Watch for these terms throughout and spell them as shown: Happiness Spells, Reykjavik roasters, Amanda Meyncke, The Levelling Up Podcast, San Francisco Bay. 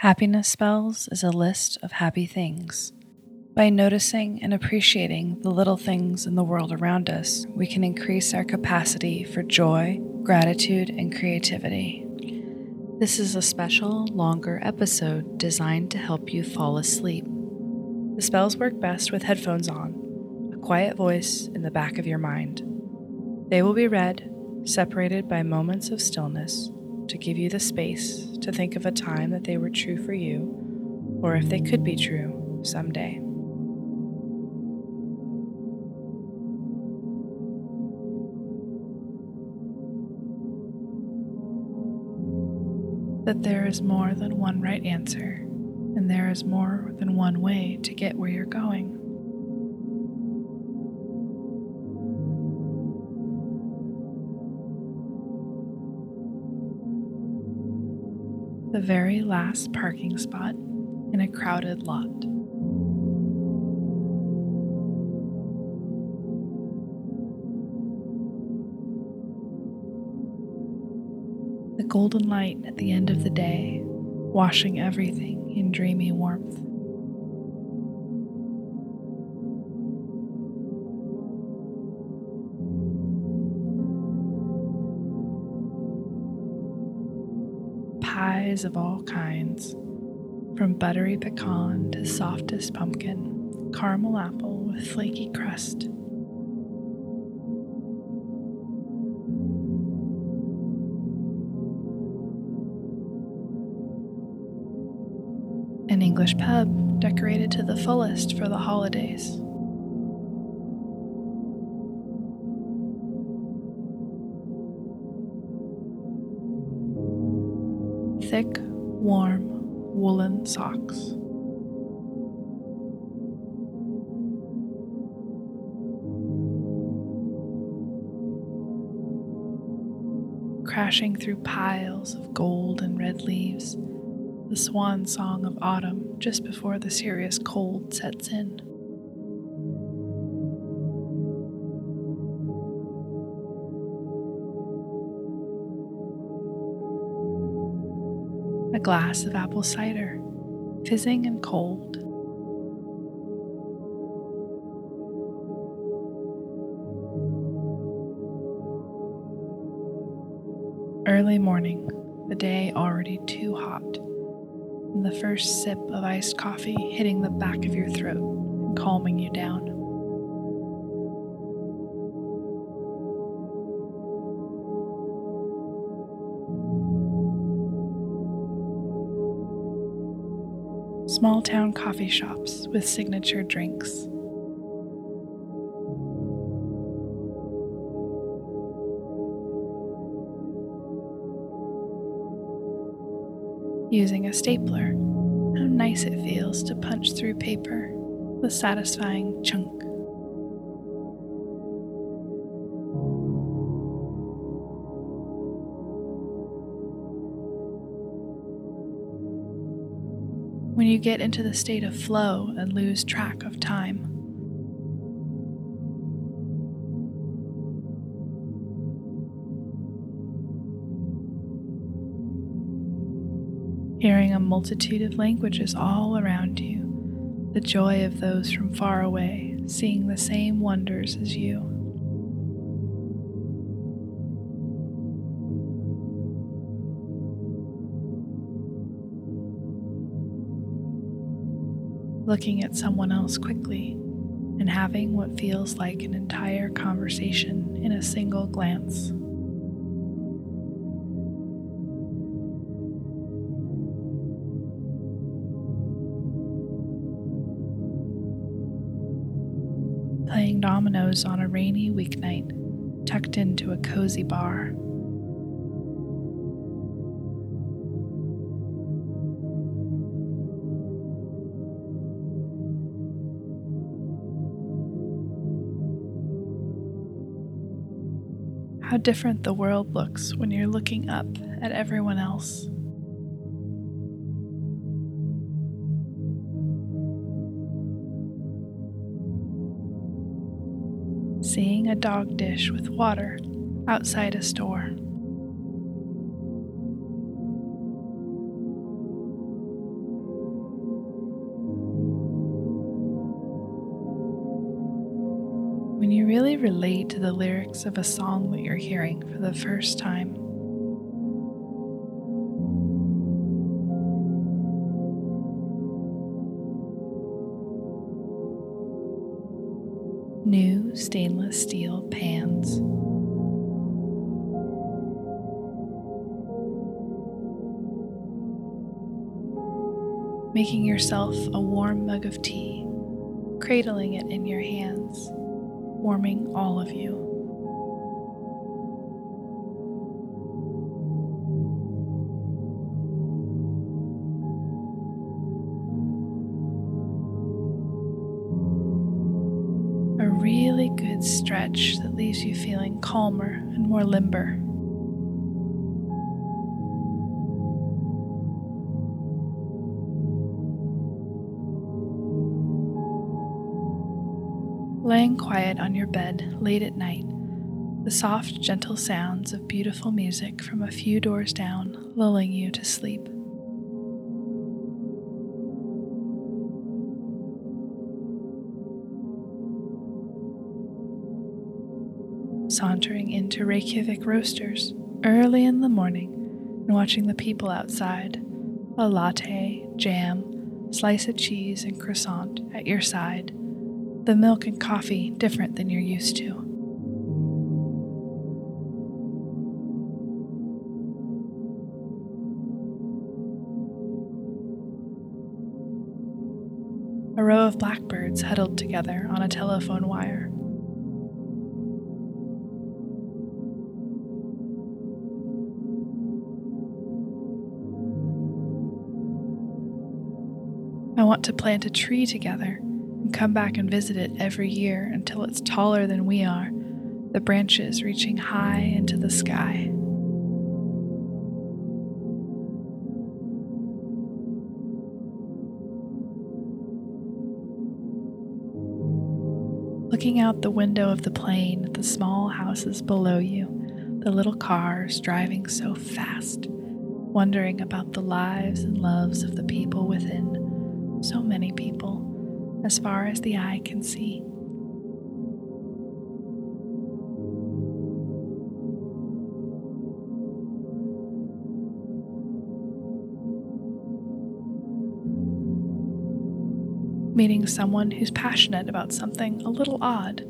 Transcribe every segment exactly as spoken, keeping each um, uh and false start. Happiness Spells is a list of happy things. By noticing and appreciating the little things in the world around us, we can increase our capacity for joy, gratitude, and creativity. This is a special, longer episode designed to help you fall asleep. The spells work best with headphones on, a quiet voice in the back of your mind. They will be read, separated by moments of stillness, to give you the space to think of a time that they were true for you, or if they could be true someday. That there is more than one right answer, and there is more than one way to get where you're going. The very last parking spot in a crowded lot. The golden light at the end of the day, washing everything in dreamy warmth. Pies of all kinds, from buttery pecan to softest pumpkin, caramel apple with flaky crust. An English pub decorated to the fullest for the holidays. Thick, warm, woolen socks. Crashing through piles of gold and red leaves, the swan song of autumn just before the serious cold sets in. A glass of apple cider, fizzing and cold. Early morning, the day already too hot. And the first sip of iced coffee hitting the back of your throat and calming you down. Small town coffee shops with signature drinks. Using a stapler, how nice it feels to punch through paper, the satisfying chunk. When you get into the state of flow and lose track of time. Hearing a multitude of languages all around you, the joy of those from far away, seeing the same wonders as you. Looking at someone else quickly and having what feels like an entire conversation in a single glance. Playing dominoes on a rainy weeknight, tucked into a cozy bar. How different the world looks when you're looking up at everyone else. Seeing a dog dish with water outside a store. relate to the lyrics of a song that you're hearing for the first time. New stainless steel pans. Making yourself a warm mug of tea, cradling it in your hands, warming all of you. A really good stretch that leaves you feeling calmer and more limber. Lying quiet on your bed late at night, the soft, gentle sounds of beautiful music from a few doors down lulling you to sleep. Sauntering into Reykjavik Roasters early in the morning and watching the people outside, a latte, jam, slice of cheese and croissant at your side. The milk and coffee different than you're used to. A row of blackbirds huddled together on a telephone wire. I want to plant a tree together. Come back and visit it every year until it's taller than we are, the branches reaching high into the sky. Looking out the window of the plane at the small houses below you, the little cars driving so fast, wondering about the lives and loves of the people within, so many people. As far as the eye can see. Meeting someone who's passionate about something a little odd,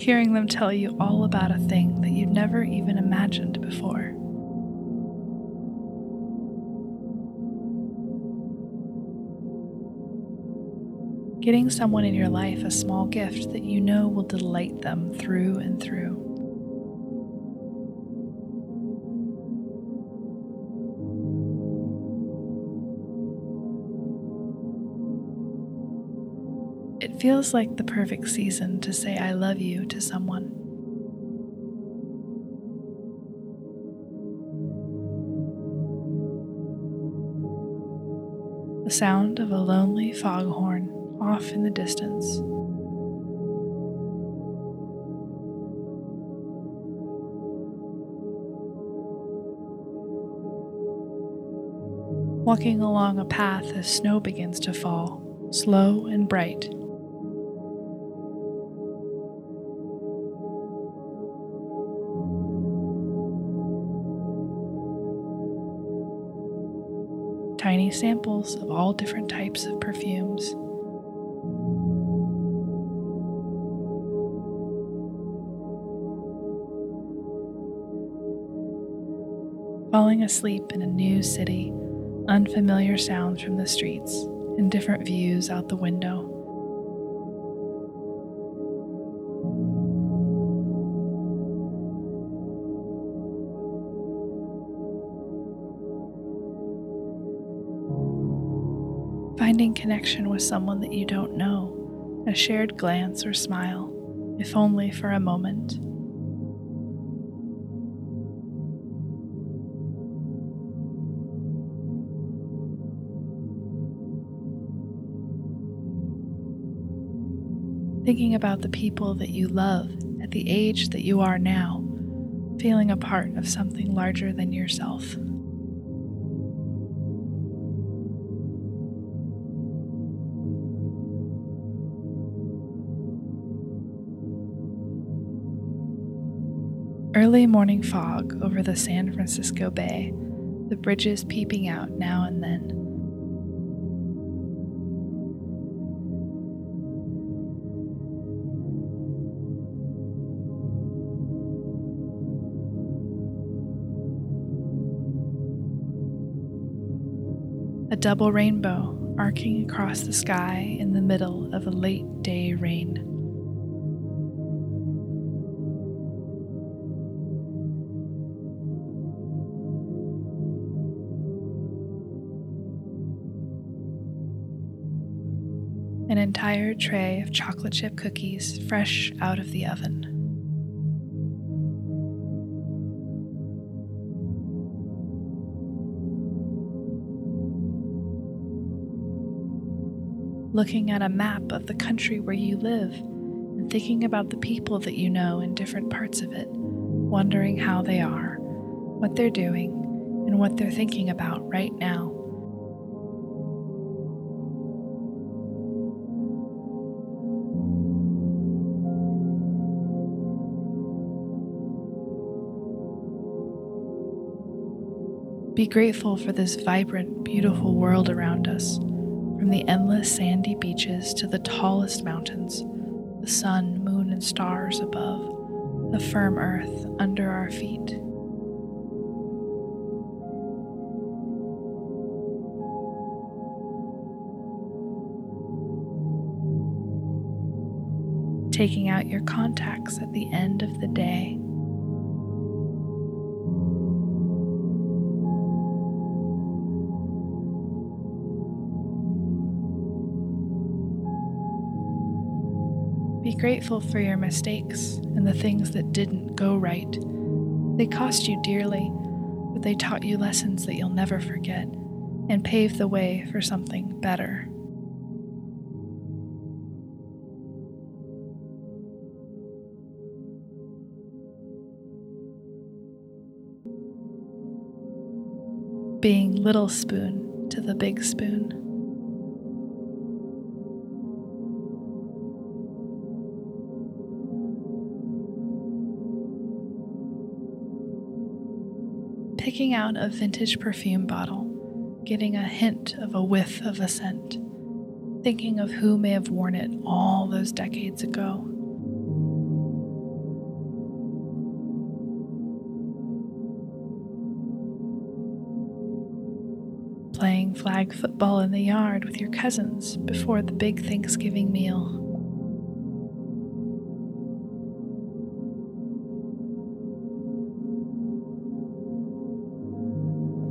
hearing them tell you all about a thing that you'd never even imagined before. Getting someone in your life a small gift that you know will delight them through and through. It feels like the perfect season to say I love you to someone. The sound of a lonely foghorn. Off in the distance. Walking along a path as snow begins to fall, slow and bright. Tiny samples of all different types of perfumes. Falling asleep in a new city, unfamiliar sounds from the streets, and different views out the window. Finding connection with someone that you don't know, a shared glance or smile, if only for a moment. Thinking about the people that you love at the age that you are now, feeling a part of something larger than yourself. early morning fog over the San Francisco Bay, the bridges peeping out now and then. A double rainbow arcing across the sky in the middle of a late day rain. An entire tray of chocolate chip cookies fresh out of the oven. Looking at a map of the country where you live and thinking about the people that you know in different parts of it, wondering how they are, what they're doing, and what they're thinking about right now. Be grateful for this vibrant, beautiful world around us. From the endless sandy beaches to the tallest mountains, the sun, moon, and stars above, the firm earth under our feet. Taking out your contacts at the end of the day. Be grateful for your mistakes and the things that didn't go right. They cost you dearly, but they taught you lessons that you'll never forget and paved the way for something better. Being little spoon to the big spoon. Picking out a vintage perfume bottle, getting a hint of a whiff of a scent, thinking of who may have worn it all those decades ago. Playing flag football in the yard with your cousins before the big Thanksgiving meal.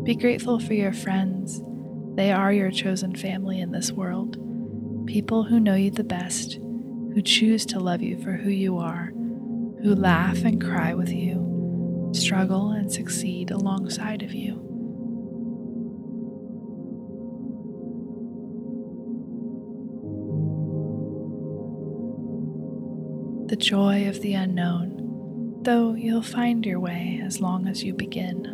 Be grateful for your friends. They are your chosen family in this world. People who know you the best, who choose to love you for who you are, who laugh and cry with you, struggle and succeed alongside of you. The joy of the unknown, though you'll find your way as long as you begin.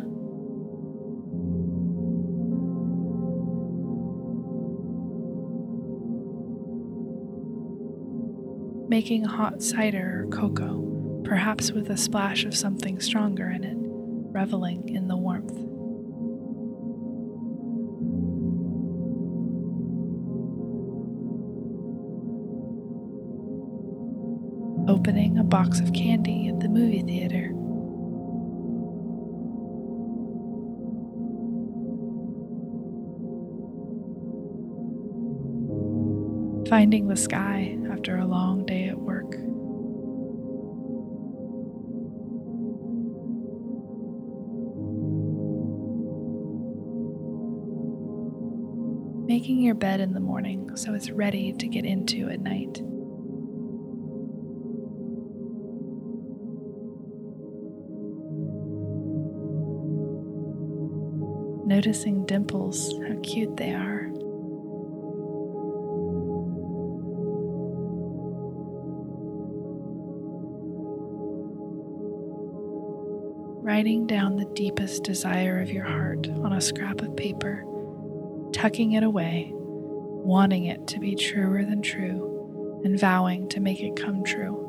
Making hot cider or cocoa, perhaps with a splash of something stronger in it, reveling in the warmth. Opening a box of candy at the movie theater. Finding the sky after a long day at work. Making your bed in the morning so it's ready to get into at night. Noticing dimples, how cute they are. Writing down the deepest desire of your heart on a scrap of paper, tucking it away, wanting it to be truer than true, and vowing to make it come true.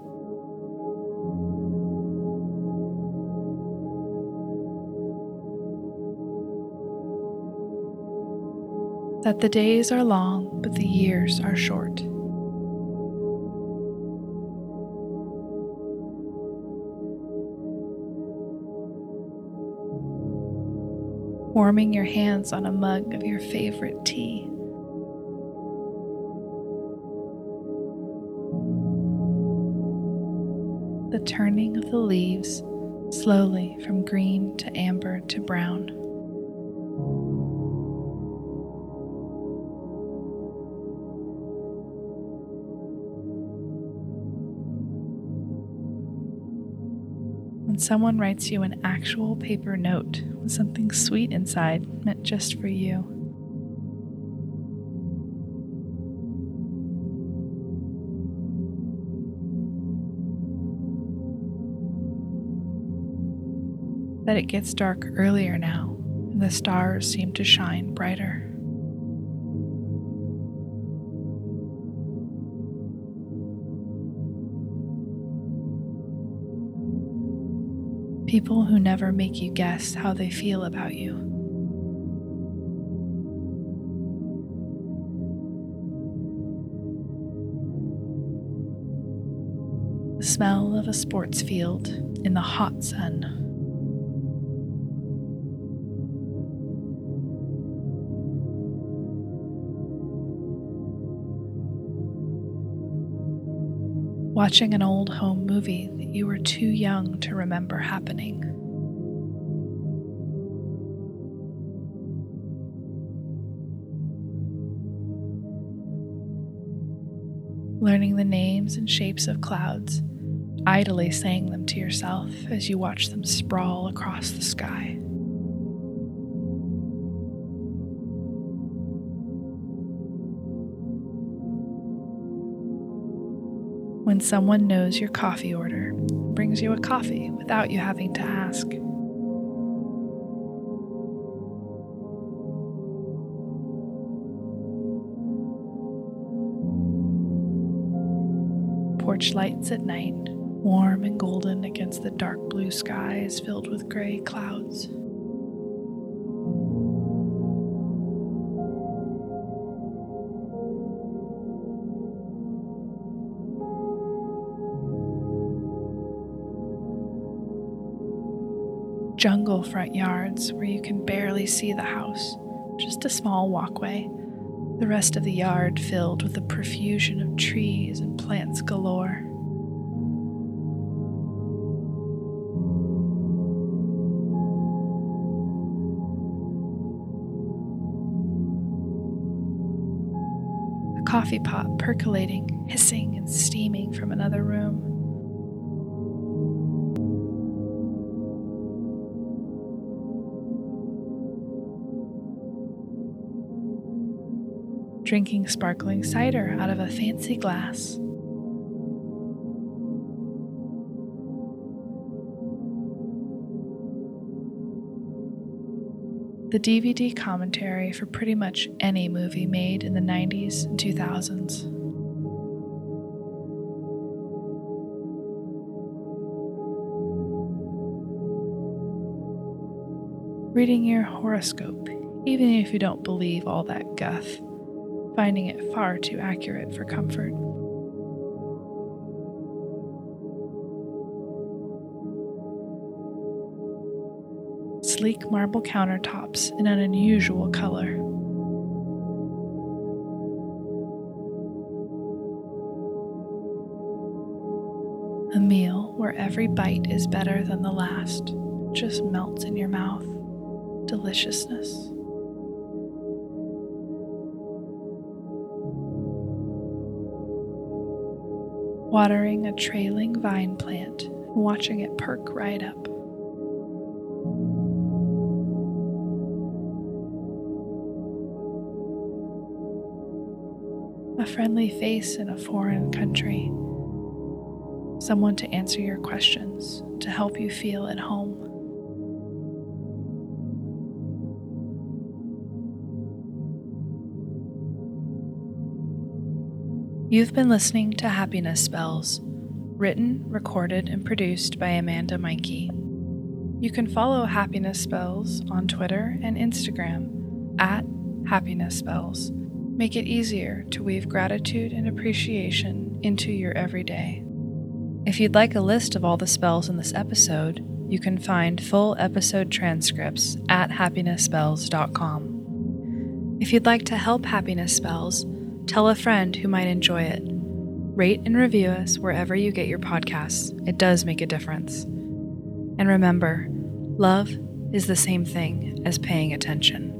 that the days are long, but the years are short. Warming your hands on a mug of your favorite tea. The turning of the leaves slowly from green to amber to brown. When someone writes you an actual paper note with something sweet inside meant just for you. That it gets dark earlier now, and the stars seem to shine brighter. People who never make you guess how they feel about you. The smell of a sports field in the hot sun. Watching an old home movie that you were too young to remember happening. Learning the names and shapes of clouds, idly saying them to yourself as you watch them sprawl across the sky. When someone knows your coffee order, brings you a coffee without you having to ask. Porch lights at night, warm and golden against the dark blue skies filled with gray clouds. Jungle front yards where you can barely see the house, just a small walkway, the rest of the yard filled with a profusion of trees and plants galore. A coffee pot percolating, hissing and steaming from another room. Drinking sparkling cider out of a fancy glass. The D V D commentary for pretty much any movie made in the nineties and two thousands. Reading your horoscope, even if you don't believe all that guff. Finding it far too accurate for comfort. Sleek marble countertops in an unusual color. A meal where every bite is better than the last, just melts in your mouth. Deliciousness. Watering a trailing vine plant and watching it perk right up. A friendly face in a foreign country. Someone to answer your questions, to help you feel at home. You've been listening to Happiness Spells, written, recorded, and produced by Amanda Meyncke. You can follow Happiness Spells on Twitter and Instagram at Happiness Spells make it easier to weave gratitude and appreciation into your everyday. If you'd like a list of all the spells in this episode, you can find full episode transcripts at happiness spells dot com. If you'd like to help Happiness Spells, tell a friend who might enjoy it. Rate and review us wherever you get your podcasts. It does make a difference. And remember, love is the same thing as paying attention.